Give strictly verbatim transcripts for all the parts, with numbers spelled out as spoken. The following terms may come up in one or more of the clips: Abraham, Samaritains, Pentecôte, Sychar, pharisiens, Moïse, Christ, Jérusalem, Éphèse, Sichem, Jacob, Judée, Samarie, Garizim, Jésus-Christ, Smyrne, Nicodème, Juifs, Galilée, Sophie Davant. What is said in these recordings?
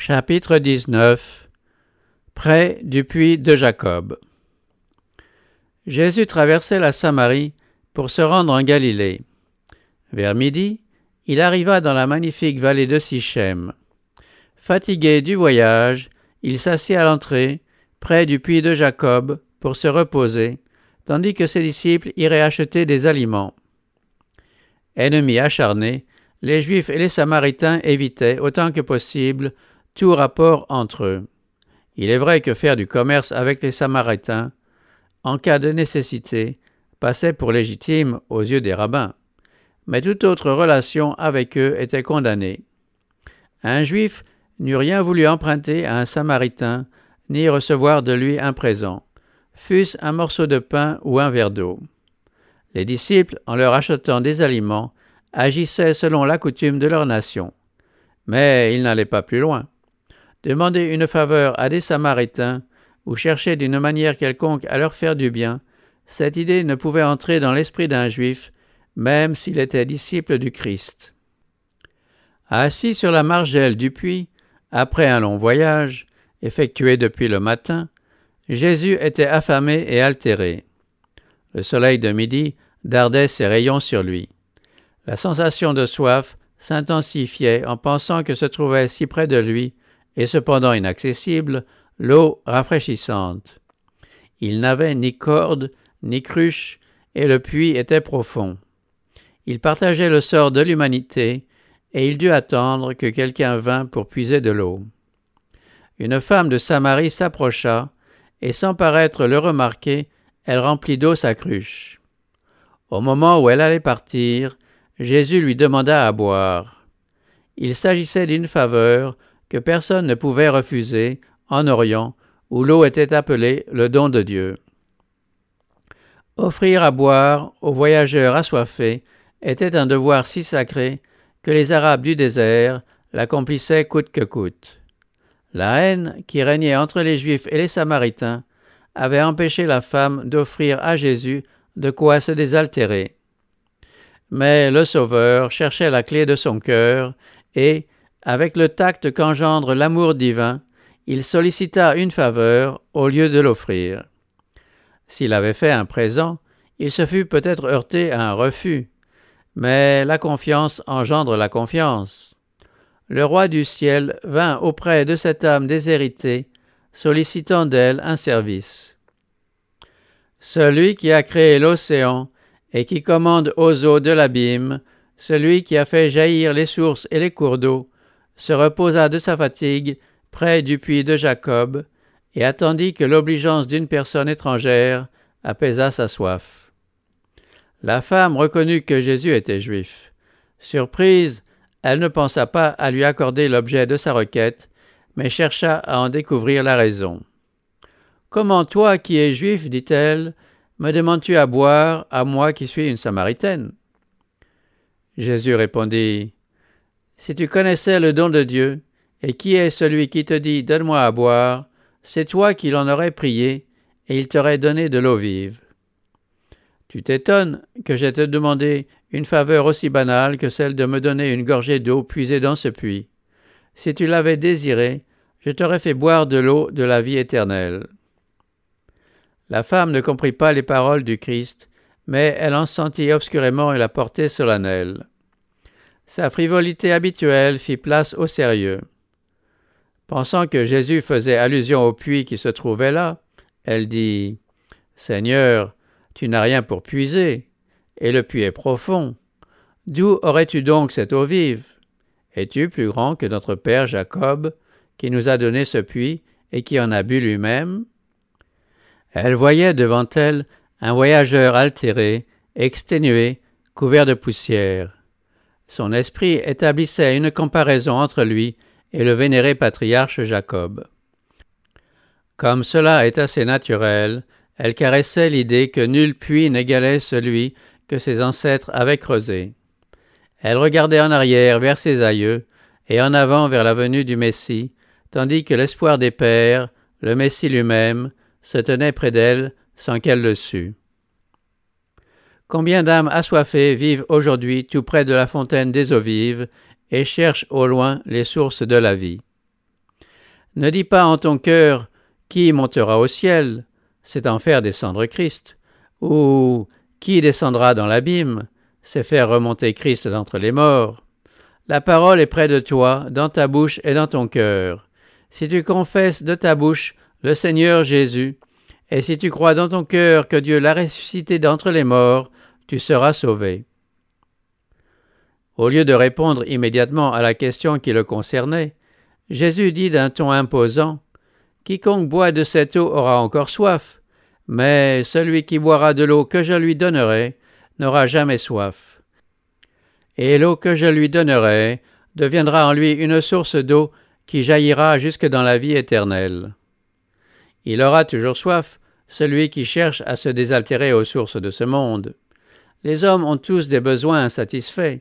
Chapitre dix-neuf. Près du puits de Jacob. Jésus traversait la Samarie pour se rendre en Galilée. Vers midi, il arriva dans la magnifique vallée de Sichem. Fatigué du voyage, il s'assit à l'entrée, près du puits de Jacob, pour se reposer, tandis que ses disciples iraient acheter des aliments. Ennemis acharnés, les Juifs et les Samaritains évitaient, autant que possible, tout rapport entre eux. Il est vrai que faire du commerce avec les Samaritains, en cas de nécessité, passait pour légitime aux yeux des rabbins, mais toute autre relation avec eux était condamnée. Un Juif n'eût rien voulu emprunter à un Samaritain, ni recevoir de lui un présent, fût-ce un morceau de pain ou un verre d'eau. Les disciples, en leur achetant des aliments, agissaient selon la coutume de leur nation. Mais ils n'allaient pas plus loin. Demander une faveur à des Samaritains ou chercher d'une manière quelconque à leur faire du bien, cette idée ne pouvait entrer dans l'esprit d'un Juif, même s'il était disciple du Christ. Assis sur la margelle du puits, après un long voyage, effectué depuis le matin, Jésus était affamé et altéré. Le soleil de midi dardait ses rayons sur lui. La sensation de soif s'intensifiait en pensant que se trouvait si près de lui, et cependant inaccessible, l'eau rafraîchissante. Il n'avait ni corde, ni cruche, et le puits était profond. Il partageait le sort de l'humanité, et il dut attendre que quelqu'un vînt pour puiser de l'eau. Une femme de Samarie s'approcha, et sans paraître le remarquer, elle remplit d'eau sa cruche. Au moment où elle allait partir, Jésus lui demanda à boire. Il s'agissait d'une faveur que personne ne pouvait refuser en Orient, où l'eau était appelée le don de Dieu. Offrir à boire aux voyageurs assoiffés était un devoir si sacré que les Arabes du désert l'accomplissaient coûte que coûte. La haine qui régnait entre les Juifs et les Samaritains avait empêché la femme d'offrir à Jésus de quoi se désaltérer. Mais le Sauveur cherchait la clé de son cœur et, avec le tact qu'engendre l'amour divin, il sollicita une faveur au lieu de l'offrir. S'il avait fait un présent, il se fût peut-être heurté à un refus. Mais la confiance engendre la confiance. Le roi du ciel vint auprès de cette âme déshéritée, sollicitant d'elle un service. Celui qui a créé l'océan et qui commande aux eaux de l'abîme, celui qui a fait jaillir les sources et les cours d'eau, se reposa de sa fatigue près du puits de Jacob et attendit que l'obligeance d'une personne étrangère apaisât sa soif. La femme reconnut que Jésus était juif. Surprise, elle ne pensa pas à lui accorder l'objet de sa requête, mais chercha à en découvrir la raison. « Comment toi qui es juif, dit-elle, me demandes-tu à boire à moi qui suis une Samaritaine ?» Jésus répondit, « Si tu connaissais le don de Dieu, et qui est celui qui te dit « Donne-moi à boire », c'est toi qui l'en aurais prié, et il t'aurait donné de l'eau vive. Tu t'étonnes que j'aie te demandé une faveur aussi banale que celle de me donner une gorgée d'eau puisée dans ce puits. Si tu l'avais désirée, je t'aurais fait boire de l'eau de la vie éternelle. » La femme ne comprit pas les paroles du Christ, mais elle en sentit obscurément la portée solennelle. Sa frivolité habituelle fit place au sérieux. Pensant que Jésus faisait allusion au puits qui se trouvait là, elle dit « Seigneur, tu n'as rien pour puiser, et le puits est profond. D'où aurais-tu donc cette eau vive? Es-tu plus grand que notre père Jacob, qui nous a donné ce puits et qui en a bu lui-même » Elle voyait devant elle un voyageur altéré, exténué, couvert de poussière. Son esprit établissait une comparaison entre lui et le vénéré patriarche Jacob. Comme cela est assez naturel, elle caressait l'idée que nul puits n'égalait celui que ses ancêtres avaient creusé. Elle regardait en arrière vers ses aïeux et en avant vers la venue du Messie, tandis que l'espoir des pères, le Messie lui-même, se tenait près d'elle sans qu'elle le sût. Combien d'âmes assoiffées vivent aujourd'hui tout près de la fontaine des eaux vives et cherchent au loin les sources de la vie. Ne dis pas en ton cœur « Qui montera au ciel ?» c'est en faire descendre Christ. Ou « Qui descendra dans l'abîme ?» c'est faire remonter Christ d'entre les morts. La parole est près de toi, dans ta bouche et dans ton cœur. Si tu confesses de ta bouche le Seigneur Jésus, et si tu crois dans ton cœur que Dieu l'a ressuscité d'entre les morts, tu seras sauvé. » Au lieu de répondre immédiatement à la question qui le concernait, Jésus dit d'un ton imposant, « Quiconque boit de cette eau aura encore soif, mais celui qui boira de l'eau que je lui donnerai n'aura jamais soif. Et l'eau que je lui donnerai deviendra en lui une source d'eau qui jaillira jusque dans la vie éternelle. Il aura toujours soif, celui qui cherche à se désaltérer aux sources de ce monde. Les hommes ont tous des besoins insatisfaits.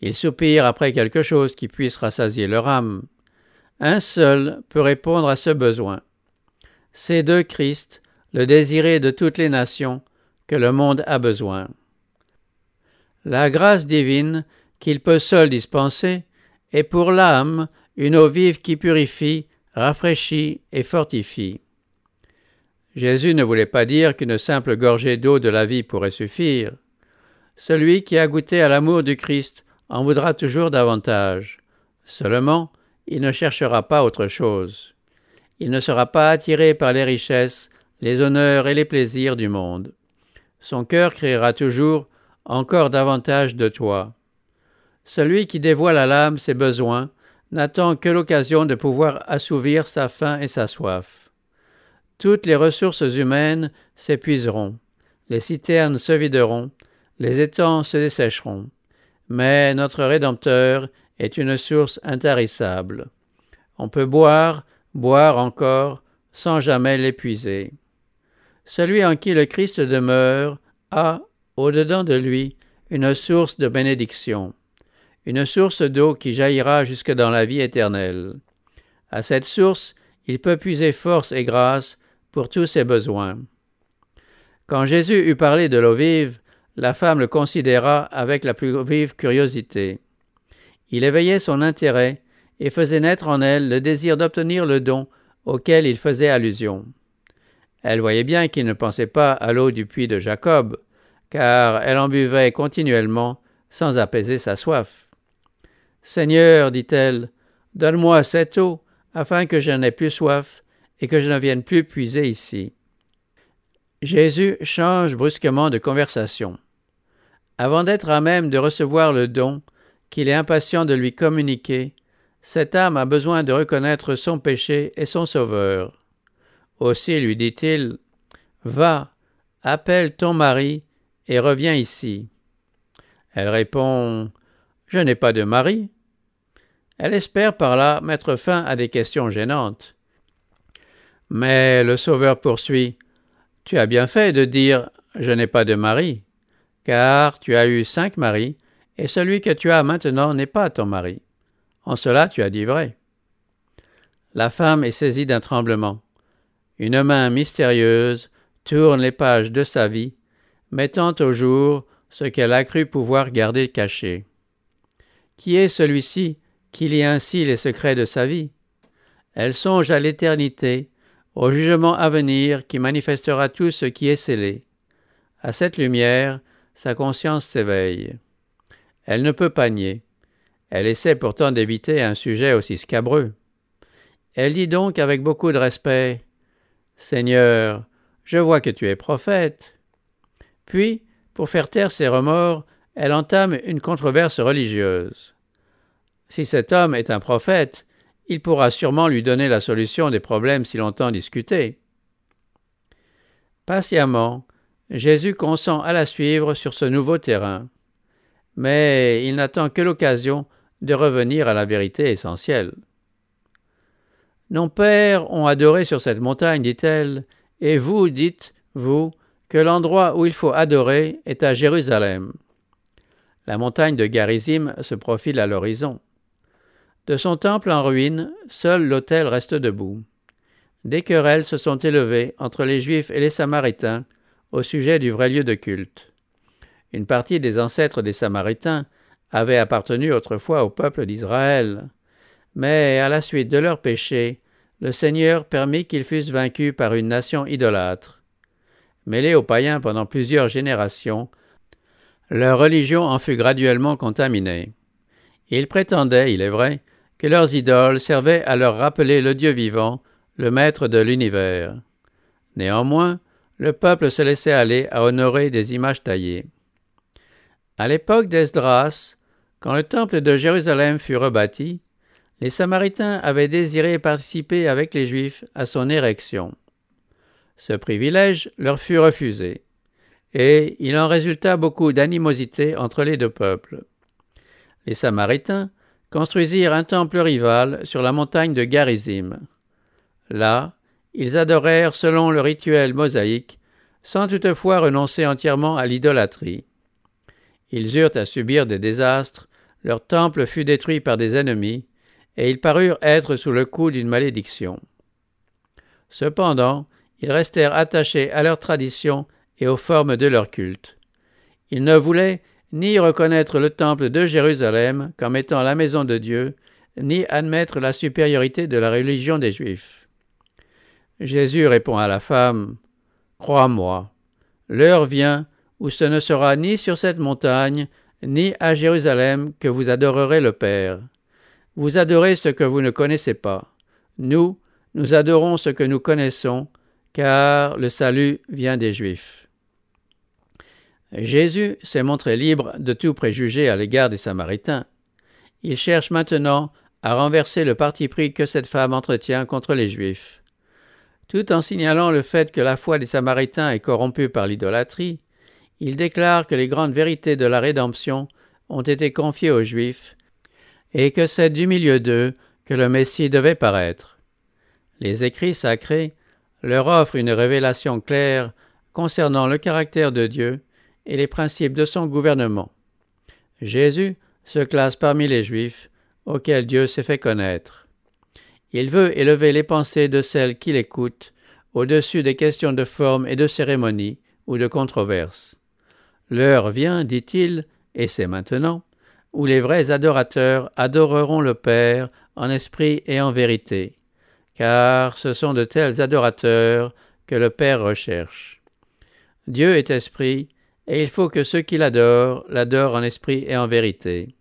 Ils soupirent après quelque chose qui puisse rassasier leur âme. Un seul peut répondre à ce besoin. C'est de Christ, le désiré de toutes les nations, que le monde a besoin. La grâce divine qu'il peut seul dispenser est pour l'âme une eau vive qui purifie, rafraîchit et fortifie. Jésus ne voulait pas dire qu'une simple gorgée d'eau de la vie pourrait suffire. Celui qui a goûté à l'amour du Christ en voudra toujours davantage. Seulement, il ne cherchera pas autre chose. Il ne sera pas attiré par les richesses, les honneurs et les plaisirs du monde. Son cœur criera toujours « Encore davantage de toi ». Celui qui dévoile à l'âme ses besoins n'attend que l'occasion de pouvoir assouvir sa faim et sa soif. Toutes les ressources humaines s'épuiseront, les citernes se videront, les étangs se dessécheront. Mais notre Rédempteur est une source intarissable. On peut boire, boire encore, sans jamais l'épuiser. Celui en qui le Christ demeure a, au-dedans de lui, une source de bénédiction, une source d'eau qui jaillira jusque dans la vie éternelle. À cette source, il peut puiser force et grâce pour tous ses besoins. Quand Jésus eut parlé de l'eau vive, la femme le considéra avec la plus vive curiosité. Il éveillait son intérêt et faisait naître en elle le désir d'obtenir le don auquel il faisait allusion. Elle voyait bien qu'il ne pensait pas à l'eau du puits de Jacob, car elle en buvait continuellement sans apaiser sa soif. « Seigneur, dit-elle, donne-moi cette eau, afin que je n'aie plus soif et que je ne vienne plus puiser ici. » Jésus change brusquement de conversation. Avant d'être à même de recevoir le don qu'il est impatient de lui communiquer, cette âme a besoin de reconnaître son péché et son Sauveur. Aussi lui dit-il, « Va, appelle ton mari et reviens ici. » Elle répond, « Je n'ai pas de mari. » Elle espère par là mettre fin à des questions gênantes. Mais le Sauveur poursuit, « Tu as bien fait de dire « Je n'ai pas de mari », car tu as eu cinq maris, et celui que tu as maintenant n'est pas ton mari. En cela tu as dit vrai. » La femme est saisie d'un tremblement. Une main mystérieuse tourne les pages de sa vie, mettant au jour ce qu'elle a cru pouvoir garder caché. Qui est celui-ci qui lit ainsi les secrets de sa vie? Elle songe à l'éternité, au jugement à venir qui manifestera tout ce qui est scellé. À cette lumière, sa conscience s'éveille. Elle ne peut pas nier. Elle essaie pourtant d'éviter un sujet aussi scabreux. Elle dit donc avec beaucoup de respect, « Seigneur, je vois que tu es prophète. » Puis, pour faire taire ses remords, elle entame une controverse religieuse. Si cet homme est un prophète, il pourra sûrement lui donner la solution des problèmes si longtemps discutés. Patiemment, Jésus consent à la suivre sur ce nouveau terrain, mais il n'attend que l'occasion de revenir à la vérité essentielle. « Nos pères ont adoré sur cette montagne, dit-elle, et vous dites, vous, que l'endroit où il faut adorer est à Jérusalem. » La montagne de Garizim se profile à l'horizon. De son temple en ruine, seul l'autel reste debout. Des querelles se sont élevées entre les Juifs et les Samaritains au sujet du vrai lieu de culte. Une partie des ancêtres des Samaritains avait appartenu autrefois au peuple d'Israël, mais à la suite de leurs péchés, le Seigneur permit qu'ils fussent vaincus par une nation idolâtre. Mêlée aux païens pendant plusieurs générations, leur religion en fut graduellement contaminée. Ils prétendaient, il est vrai, que leurs idoles servaient à leur rappeler le Dieu vivant, le maître de l'univers. Néanmoins, le peuple se laissait aller à honorer des images taillées. À l'époque d'Esdras, quand le temple de Jérusalem fut rebâti, les Samaritains avaient désiré participer avec les Juifs à son érection. Ce privilège leur fut refusé, et il en résulta beaucoup d'animosité entre les deux peuples. Les Samaritains construisirent un temple rival sur la montagne de Garizim. Là, ils adorèrent selon le rituel mosaïque, sans toutefois renoncer entièrement à l'idolâtrie. Ils eurent à subir des désastres, leur temple fut détruit par des ennemis, et ils parurent être sous le coup d'une malédiction. Cependant, ils restèrent attachés à leurs traditions et aux formes de leur culte. Ils ne voulaient ni reconnaître le temple de Jérusalem comme étant la maison de Dieu, ni admettre la supériorité de la religion des Juifs. Jésus répond à la femme, « Crois-moi, l'heure vient où ce ne sera ni sur cette montagne, ni à Jérusalem que vous adorerez le Père. Vous adorez ce que vous ne connaissez pas. Nous, nous adorons ce que nous connaissons, car le salut vient des Juifs. » Jésus s'est montré libre de tout préjugé à l'égard des Samaritains. Il cherche maintenant à renverser le parti pris que cette femme entretient contre les Juifs. Tout en signalant le fait que la foi des Samaritains est corrompue par l'idolâtrie, il déclare que les grandes vérités de la rédemption ont été confiées aux Juifs et que c'est du milieu d'eux que le Messie devait paraître. Les écrits sacrés leur offrent une révélation claire concernant le caractère de Dieu et les principes de son gouvernement. Jésus se classe parmi les Juifs, auxquels Dieu s'est fait connaître. Il veut élever les pensées de celles qui l'écoutent au-dessus des questions de forme et de cérémonie ou de controverse. L'heure vient, dit-il, et c'est maintenant, où les vrais adorateurs adoreront le Père en esprit et en vérité, car ce sont de tels adorateurs que le Père recherche. Dieu est esprit, et il faut que ceux qui l'adorent, l'adorent en esprit et en vérité.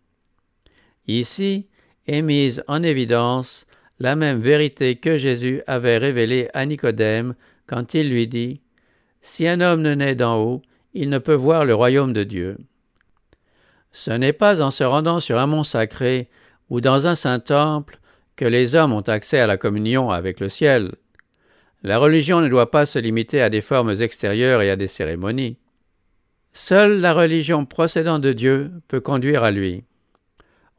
Ici est mise en évidence la même vérité que Jésus avait révélée à Nicodème quand il lui dit « Si un homme ne naît d'en haut, il ne peut voir le royaume de Dieu. » Ce n'est pas en se rendant sur un mont sacré ou dans un saint temple que les hommes ont accès à la communion avec le ciel. La religion ne doit pas se limiter à des formes extérieures et à des cérémonies. Seule la religion procédant de Dieu peut conduire à lui.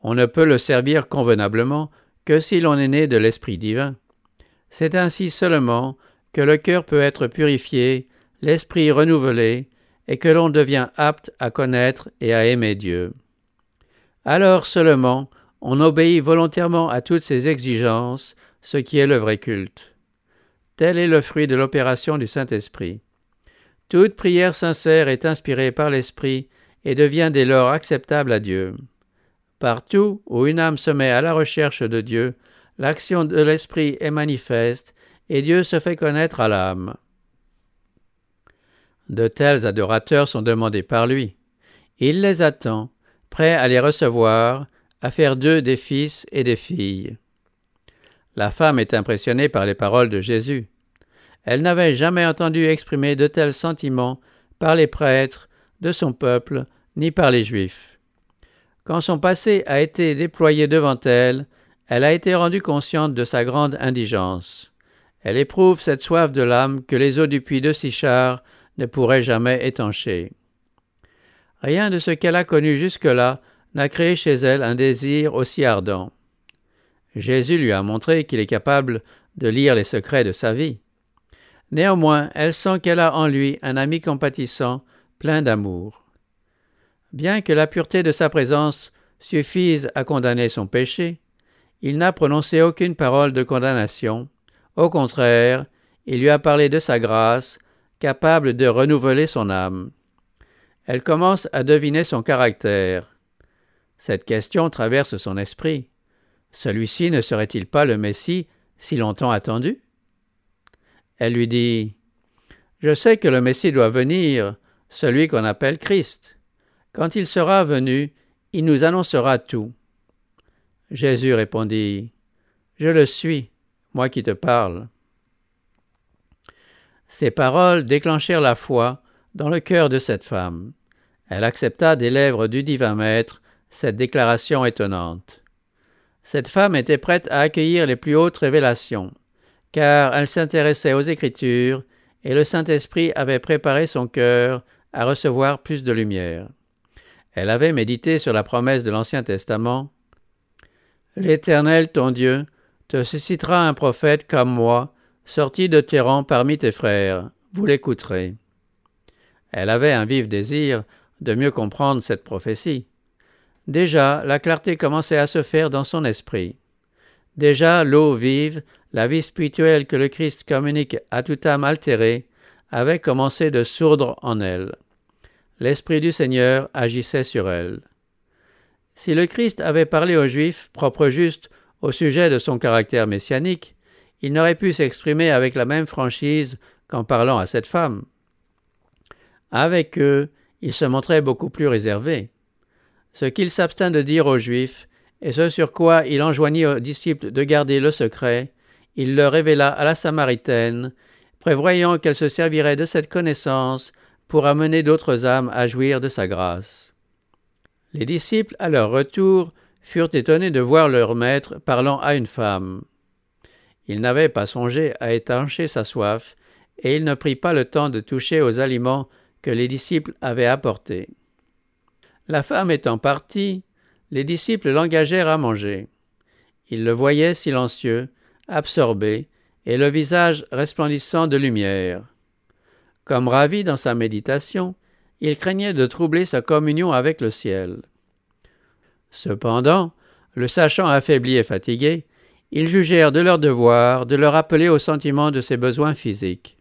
On ne peut le servir convenablement que si l'on est né de l'Esprit divin. C'est ainsi seulement que le cœur peut être purifié, l'esprit renouvelé, et que l'on devient apte à connaître et à aimer Dieu. Alors seulement, on obéit volontairement à toutes ces exigences, ce qui est le vrai culte. Tel est le fruit de l'opération du Saint-Esprit. Toute prière sincère est inspirée par l'Esprit et devient dès lors acceptable à Dieu. Partout où une âme se met à la recherche de Dieu, l'action de l'Esprit est manifeste et Dieu se fait connaître à l'âme. De tels adorateurs sont demandés par lui. Il les attend, prêt à les recevoir, à faire d'eux des fils et des filles. La femme est impressionnée par les paroles de Jésus. Elle n'avait jamais entendu exprimer de tels sentiments par les prêtres de son peuple ni par les Juifs. Quand son passé a été déployé devant elle, elle a été rendue consciente de sa grande indigence. Elle éprouve cette soif de l'âme que les eaux du puits de Sychar ne pourraient jamais étancher. Rien de ce qu'elle a connu jusque-là n'a créé chez elle un désir aussi ardent. Jésus lui a montré qu'il est capable de lire les secrets de sa vie. Néanmoins, elle sent qu'elle a en lui un ami compatissant, plein d'amour. Bien que la pureté de sa présence suffise à condamner son péché, il n'a prononcé aucune parole de condamnation. Au contraire, il lui a parlé de sa grâce, capable de renouveler son âme. Elle commence à deviner son caractère. Cette question traverse son esprit. Celui-ci ne serait-il pas le Messie si longtemps attendu? Elle lui dit, « Je sais que le Messie doit venir, celui qu'on appelle Christ. Quand il sera venu, il nous annoncera tout. » Jésus répondit, « Je le suis, moi qui te parle. » Ces paroles déclenchèrent la foi dans le cœur de cette femme. Elle accepta des lèvres du divin maître cette déclaration étonnante. Cette femme était prête à accueillir les plus hautes révélations, car elle s'intéressait aux Écritures et le Saint-Esprit avait préparé son cœur à recevoir plus de lumière. Elle avait médité sur la promesse de l'Ancien Testament. « L'Éternel, ton Dieu, te suscitera un prophète comme moi, sorti de tes rangs parmi tes frères, vous l'écouterez. » Elle avait un vif désir de mieux comprendre cette prophétie. Déjà, la clarté commençait à se faire dans son esprit. Déjà, l'eau vive, la vie spirituelle que le Christ communique à toute âme altérée, avait commencé de sourdre en elle. L'Esprit du Seigneur agissait sur elle. Si le Christ avait parlé aux Juifs, propre juste, au sujet de son caractère messianique, il n'aurait pu s'exprimer avec la même franchise qu'en parlant à cette femme. Avec eux, il se montrait beaucoup plus réservé. Ce qu'il s'abstint de dire aux Juifs, et ce sur quoi il enjoignit aux disciples de garder le secret, il le révéla à la Samaritaine, prévoyant qu'elle se servirait de cette connaissance pour amener d'autres âmes à jouir de sa grâce. Les disciples, à leur retour, furent étonnés de voir leur maître parlant à une femme. Il n'avait pas songé à étancher sa soif, et il ne prit pas le temps de toucher aux aliments que les disciples avaient apportés. La femme étant partie, les disciples l'engagèrent à manger. Ils le voyaient silencieux, absorbé, et le visage resplendissant de lumière. Comme ravi dans sa méditation, il craignait de troubler sa communion avec le ciel. Cependant, le sachant affaibli et fatigué, ils jugèrent de leur devoir de le rappeler au sentiment de ses besoins physiques.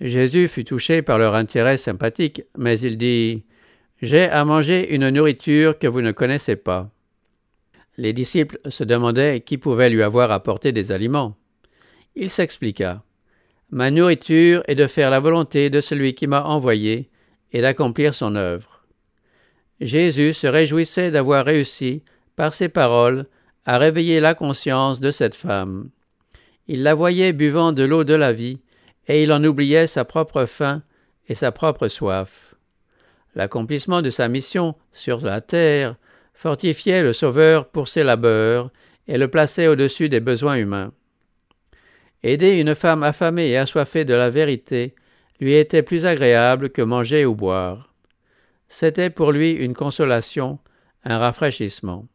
Jésus fut touché par leur intérêt sympathique, mais il dit « J'ai à manger une nourriture que vous ne connaissez pas. » Les disciples se demandaient qui pouvait lui avoir apporté des aliments. Il s'expliqua. « Ma nourriture est de faire la volonté de celui qui m'a envoyé et d'accomplir son œuvre. » Jésus se réjouissait d'avoir réussi, par ses paroles, à réveiller la conscience de cette femme. Il la voyait buvant de l'eau de la vie, et il en oubliait sa propre faim et sa propre soif. L'accomplissement de sa mission sur la terre fortifiait le Sauveur pour ses labeurs et le plaçait au-dessus des besoins humains. Aider une femme affamée et assoiffée de la vérité lui était plus agréable que manger ou boire. C'était pour lui une consolation, un rafraîchissement,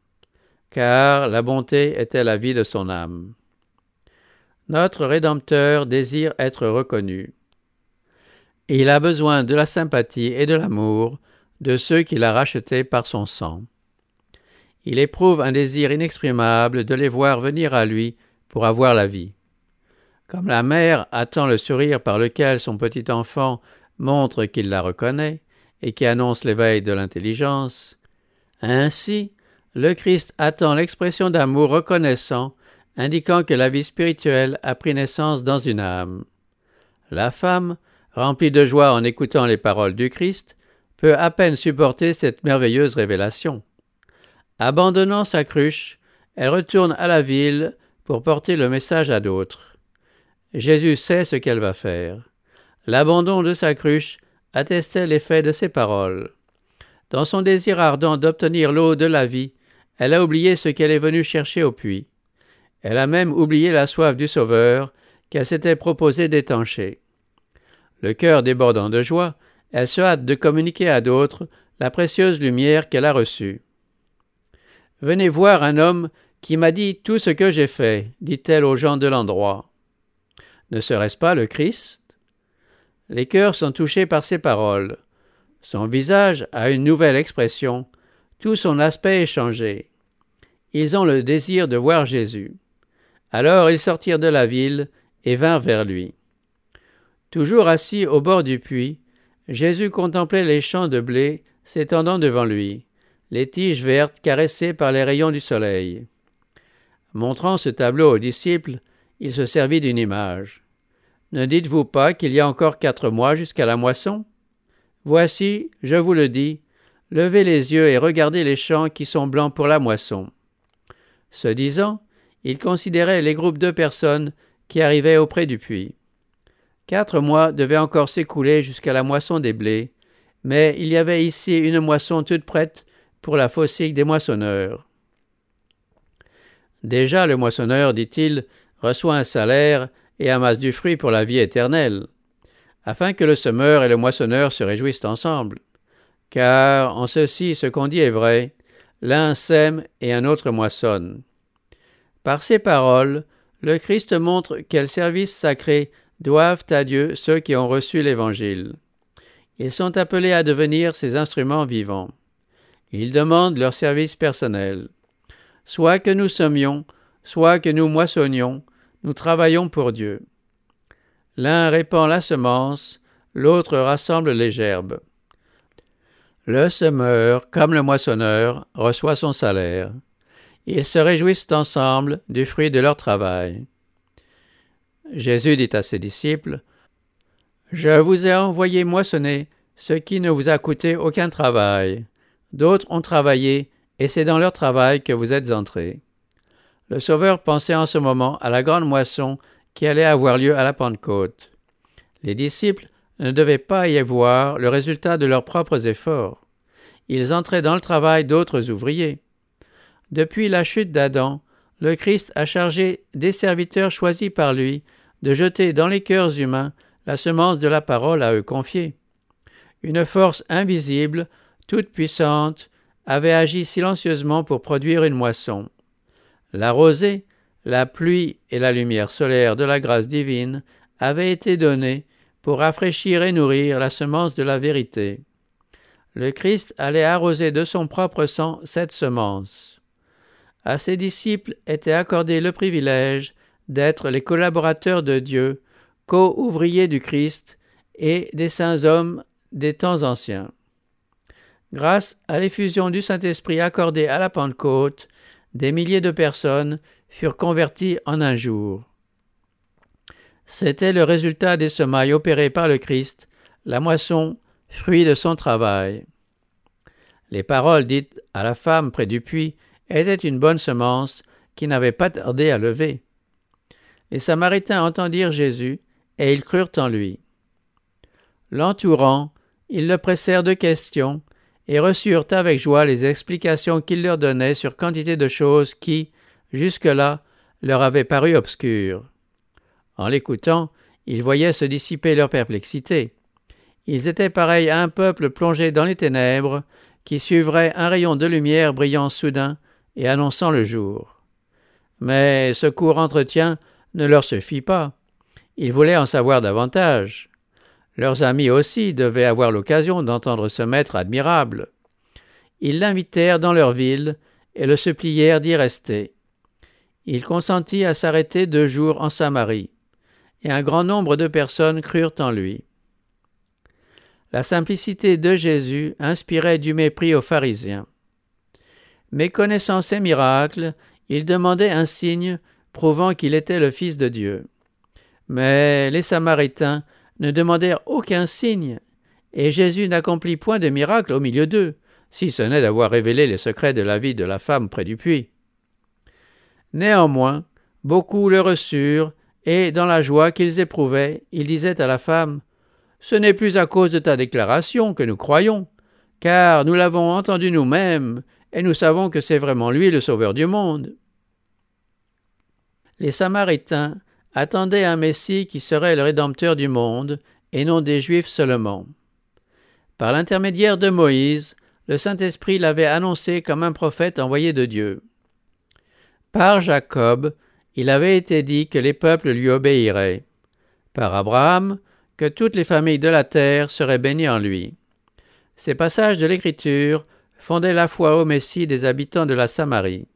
car la bonté était la vie de son âme. Notre Rédempteur désire être reconnu. Il a besoin de la sympathie et de l'amour de ceux qu'il a rachetés par son sang. Il éprouve un désir inexprimable de les voir venir à lui pour avoir la vie. Comme la mère attend le sourire par lequel son petit enfant montre qu'il la reconnaît et qui annonce l'éveil de l'intelligence, ainsi, le Christ attend l'expression d'amour reconnaissant, indiquant que la vie spirituelle a pris naissance dans une âme. La femme, remplie de joie en écoutant les paroles du Christ, peut à peine supporter cette merveilleuse révélation. Abandonnant sa cruche, elle retourne à la ville pour porter le message à d'autres. Jésus sait ce qu'elle va faire. L'abandon de sa cruche attestait l'effet de ses paroles. Dans son désir ardent d'obtenir l'eau de la vie, elle a oublié ce qu'elle est venue chercher au puits. Elle a même oublié la soif du Sauveur qu'elle s'était proposée d'étancher. Le cœur débordant de joie, elle se hâte de communiquer à d'autres la précieuse lumière qu'elle a reçue. « Venez voir un homme qui m'a dit tout ce que j'ai fait, » dit-elle aux gens de l'endroit. Ne serait-ce pas le Christ? Les cœurs sont touchés par ces paroles. Son visage a une nouvelle expression, tout son aspect est changé. Ils ont le désir de voir Jésus. Alors ils sortirent de la ville et vinrent vers lui. Toujours assis au bord du puits, Jésus contemplait les champs de blé s'étendant devant lui, les tiges vertes caressées par les rayons du soleil. Montrant ce tableau aux disciples, il se servit d'une image. Ne dites-vous pas qu'il y a encore quatre mois jusqu'à la moisson? Voici, je vous le dis, levez les yeux et regardez les champs qui sont blancs pour la moisson. Ce disant, il considérait les groupes de personnes qui arrivaient auprès du puits. Quatre mois devaient encore s'écouler jusqu'à la moisson des blés, mais il y avait ici une moisson toute prête pour la faucille des moissonneurs. Déjà le moissonneur, dit-il, reçoit un salaire et amasse du fruit pour la vie éternelle, afin que le semeur et le moissonneur se réjouissent ensemble. Car en ceci ce qu'on dit est vrai, l'un sème et un autre moissonne. Par ces paroles, le Christ montre quel service sacré doivent à Dieu ceux qui ont reçu l'Évangile. Ils sont appelés à devenir ses instruments vivants. Ils demandent leur service personnel. Soit que nous semions, soit que nous moissonnions, nous travaillons pour Dieu. L'un répand la semence, l'autre rassemble les gerbes. Le semeur, comme le moissonneur, reçoit son salaire. Ils se réjouissent ensemble du fruit de leur travail. Jésus dit à ses disciples, « Je vous ai envoyé moissonner ce qui ne vous a coûté aucun travail. D'autres ont travaillé, et c'est dans leur travail que vous êtes entrés. » Le Sauveur pensait en ce moment à la grande moisson qui allait avoir lieu à la Pentecôte. Les disciples ne devaient pas y voir le résultat de leurs propres efforts. Ils entraient dans le travail d'autres ouvriers. Depuis la chute d'Adam, le Christ a chargé des serviteurs choisis par lui de jeter dans les cœurs humains la semence de la parole à eux confiée. Une force invisible, toute puissante, avait agi silencieusement pour produire une moisson. La rosée, la pluie et la lumière solaire de la grâce divine avaient été données pour rafraîchir et nourrir la semence de la vérité. Le Christ allait arroser de son propre sang cette semence. À ses disciples était accordé le privilège d'être les collaborateurs de Dieu, co-ouvriers du Christ et des saints hommes des temps anciens. Grâce à l'effusion du Saint-Esprit accordée à la Pentecôte, des milliers de personnes furent converties en un jour. C'était le résultat des semailles opérées par le Christ, la moisson, fruit de son travail. Les paroles dites à la femme près du puits était une bonne semence qui n'avait pas tardé à lever. Les Samaritains entendirent Jésus, et ils crurent en lui. L'entourant, ils le pressèrent de questions, et reçurent avec joie les explications qu'il leur donnait sur quantité de choses qui, jusque-là, leur avaient paru obscures. En l'écoutant, ils voyaient se dissiper leur perplexité. Ils étaient pareils à un peuple plongé dans les ténèbres, qui suivrait un rayon de lumière brillant soudain et annonçant le jour. Mais ce court entretien ne leur suffit pas. Ils voulaient en savoir davantage. Leurs amis aussi devaient avoir l'occasion d'entendre ce maître admirable. Ils l'invitèrent dans leur ville et le supplièrent d'y rester. Il consentit à s'arrêter deux jours en Samarie, et un grand nombre de personnes crurent en lui. La simplicité de Jésus inspirait du mépris aux pharisiens. Méconnaissant ses miracles, ils demandaient un signe prouvant qu'il était le Fils de Dieu. Mais les Samaritains ne demandèrent aucun signe, et Jésus n'accomplit point de miracle au milieu d'eux, si ce n'est d'avoir révélé les secrets de la vie de la femme près du puits. Néanmoins, beaucoup le reçurent, et dans la joie qu'ils éprouvaient, ils disaient à la femme, « Ce n'est plus à cause de ta déclaration que nous croyons, car nous l'avons entendu nous-mêmes, et nous savons que c'est vraiment lui le Sauveur du monde. » Les Samaritains attendaient un Messie qui serait le Rédempteur du monde, et non des Juifs seulement. Par l'intermédiaire de Moïse, le Saint-Esprit l'avait annoncé comme un prophète envoyé de Dieu. Par Jacob, il avait été dit que les peuples lui obéiraient. Par Abraham, que toutes les familles de la terre seraient bénies en lui. Ces passages de l'Écriture fondaient la foi au Messie des habitants de la Samarie.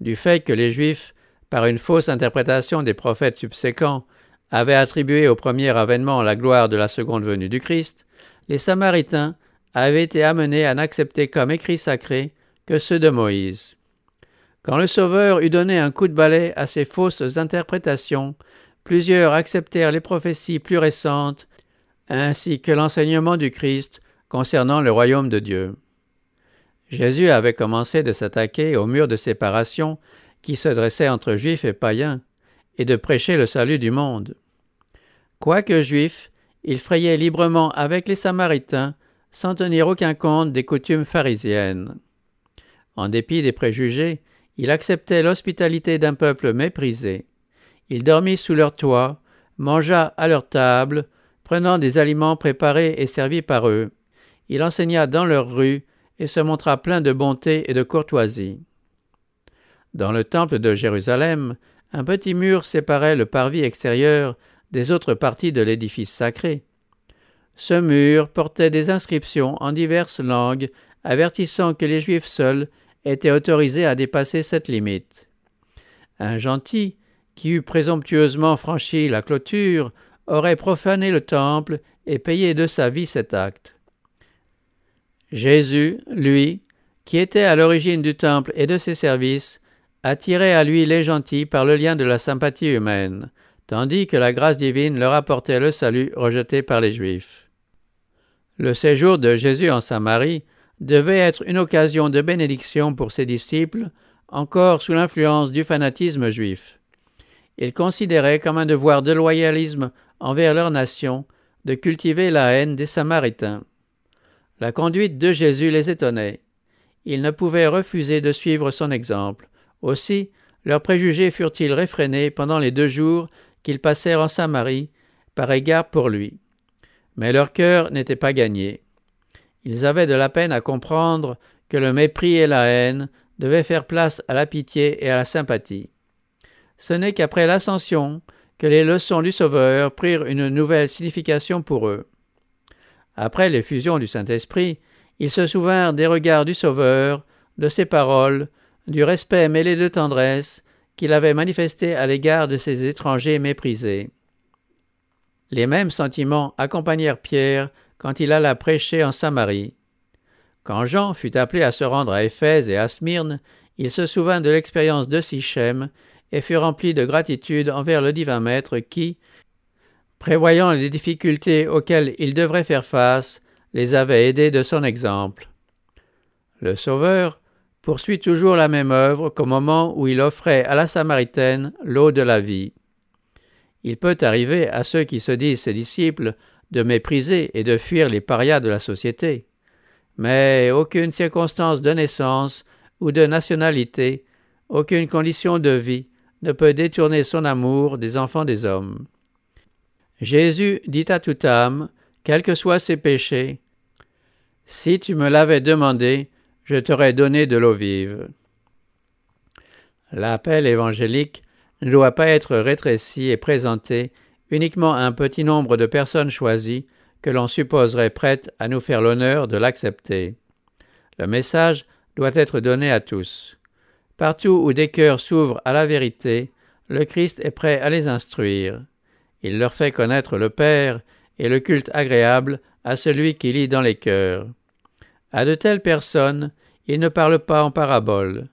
Du fait que les Juifs, par une fausse interprétation des prophètes subséquents, avaient attribué au premier avènement la gloire de la seconde venue du Christ, les Samaritains avaient été amenés à n'accepter comme écrit sacré que ceux de Moïse. Quand le Sauveur eut donné un coup de balai à ces fausses interprétations, plusieurs acceptèrent les prophéties plus récentes, ainsi que l'enseignement du Christ concernant le royaume de Dieu. Jésus avait commencé de s'attaquer au mur de séparation qui se dressait entre Juifs et païens, et de prêcher le salut du monde. Quoique Juif, il frayait librement avec les Samaritains, sans tenir aucun compte des coutumes pharisiennes. En dépit des préjugés, il acceptait l'hospitalité d'un peuple méprisé. Il dormit sous leur toit, mangea à leur table, prenant des aliments préparés et servis par eux. Il enseigna dans leurs rues et se montra plein de bonté et de courtoisie. Dans le temple de Jérusalem, un petit mur séparait le parvis extérieur des autres parties de l'édifice sacré. Ce mur portait des inscriptions en diverses langues avertissant que les Juifs seuls était autorisé à dépasser cette limite. Un gentil, qui eût présomptueusement franchi la clôture, aurait profané le temple et payé de sa vie cet acte. Jésus, lui, qui était à l'origine du temple et de ses services, attirait à lui les gentils par le lien de la sympathie humaine, tandis que la grâce divine leur apportait le salut rejeté par les Juifs. Le séjour de Jésus en Samarie devait être une occasion de bénédiction pour ses disciples, encore sous l'influence du fanatisme juif. Ils considéraient comme un devoir de loyalisme envers leur nation de cultiver la haine des Samaritains. La conduite de Jésus les étonnait. Ils ne pouvaient refuser de suivre son exemple. Aussi, leurs préjugés furent-ils réfrénés pendant les deux jours qu'ils passèrent en Samarie, par égard pour lui. Mais leur cœur n'était pas gagné. Ils avaient de la peine à comprendre que le mépris et la haine devaient faire place à la pitié et à la sympathie. Ce n'est qu'après l'ascension que les leçons du Sauveur prirent une nouvelle signification pour eux. Après l'effusion du Saint-Esprit, ils se souvinrent des regards du Sauveur, de ses paroles, du respect mêlé de tendresse qu'il avait manifesté à l'égard de ces étrangers méprisés. Les mêmes sentiments accompagnèrent Pierre quand il alla prêcher en Samarie. Quand Jean fut appelé à se rendre à Éphèse et à Smyrne, il se souvint de l'expérience de Sichem et fut rempli de gratitude envers le divin maître qui, prévoyant les difficultés auxquelles il devrait faire face, les avait aidés de son exemple. Le Sauveur poursuit toujours la même œuvre qu'au moment où il offrait à la Samaritaine l'eau de la vie. Il peut arriver à ceux qui se disent ses disciples de mépriser et de fuir les parias de la société. Mais aucune circonstance de naissance ou de nationalité, aucune condition de vie ne peut détourner son amour des enfants des hommes. Jésus dit à toute âme, quels que soient ses péchés, « Si tu me l'avais demandé, je t'aurais donné de l'eau vive. » L'appel évangélique ne doit pas être rétréci et présenté uniquement un petit nombre de personnes choisies que l'on supposerait prêtes à nous faire l'honneur de l'accepter. Le message doit être donné à tous. Partout où des cœurs s'ouvrent à la vérité, le Christ est prêt à les instruire. Il leur fait connaître le Père et le culte agréable à celui qui lit dans les cœurs. À de telles personnes, il ne parle pas en paraboles.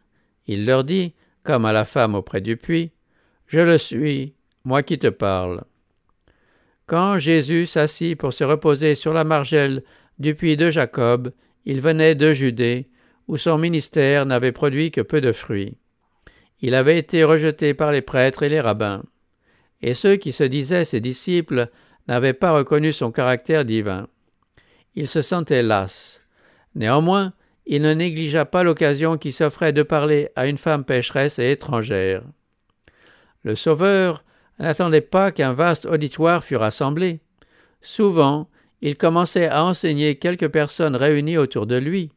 Il leur dit, comme à la femme auprès du puits, « Je le suis, moi qui te parle. » Quand Jésus s'assit pour se reposer sur la margelle du puits de Jacob, il venait de Judée, où son ministère n'avait produit que peu de fruits. Il avait été rejeté par les prêtres et les rabbins, et ceux qui se disaient ses disciples n'avaient pas reconnu son caractère divin. Il se sentait las. Néanmoins, il ne négligea pas l'occasion qui s'offrait de parler à une femme pécheresse et étrangère. Le Sauveur n'attendait pas qu'un vaste auditoire fût rassemblé. Souvent, il commençait à enseigner quelques personnes réunies autour de lui.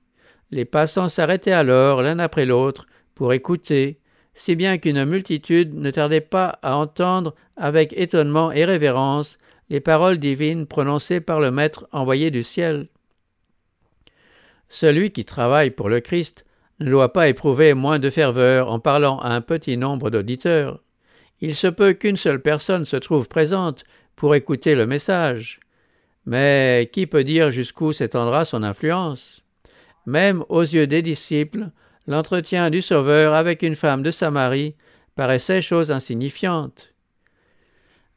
Les passants s'arrêtaient alors l'un après l'autre pour écouter, si bien qu'une multitude ne tardait pas à entendre avec étonnement et révérence les paroles divines prononcées par le Maître envoyé du ciel. Celui qui travaille pour le Christ ne doit pas éprouver moins de ferveur en parlant à un petit nombre d'auditeurs. Il se peut qu'une seule personne se trouve présente pour écouter le message. Mais qui peut dire jusqu'où s'étendra son influence ? Même aux yeux des disciples, l'entretien du Sauveur avec une femme de Samarie paraissait chose insignifiante.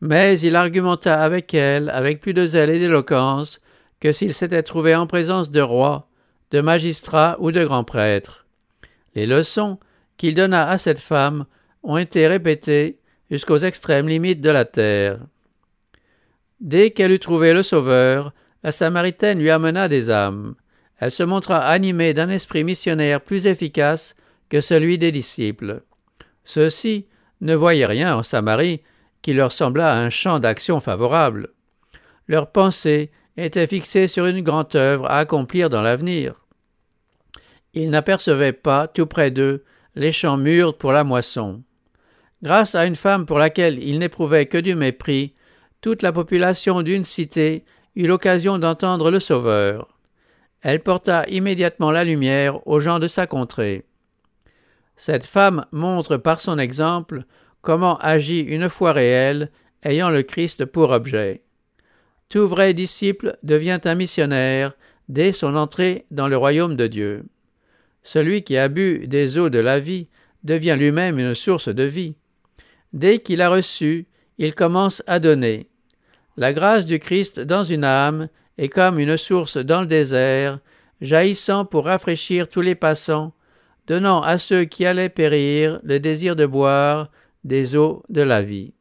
Mais il argumenta avec elle, avec plus de zèle et d'éloquence, que s'il s'était trouvé en présence de rois, de magistrats ou de grands prêtres. Les leçons qu'il donna à cette femme ont été répétées jusqu'aux extrêmes limites de la terre. Dès qu'elle eut trouvé le Sauveur, la Samaritaine lui amena des âmes. Elle se montra animée d'un esprit missionnaire plus efficace que celui des disciples. Ceux-ci ne voyaient rien en Samarie qui leur sembla un champ d'action favorable. Leurs pensées étaient fixées sur une grande œuvre à accomplir dans l'avenir. Ils n'apercevaient pas, tout près d'eux, les champs mûrs pour la moisson. Grâce à une femme pour laquelle ils n'éprouvaient que du mépris, toute la population d'une cité eut l'occasion d'entendre le Sauveur. Elle porta immédiatement la lumière aux gens de sa contrée. Cette femme montre par son exemple comment agit une foi réelle ayant le Christ pour objet. Tout vrai disciple devient un missionnaire dès son entrée dans le royaume de Dieu. Celui qui a bu des eaux de la vie devient lui-même une source de vie. Dès qu'il a reçu, il commence à donner. La grâce du Christ dans une âme est comme une source dans le désert, jaillissant pour rafraîchir tous les passants, donnant à ceux qui allaient périr le désir de boire des eaux de la vie.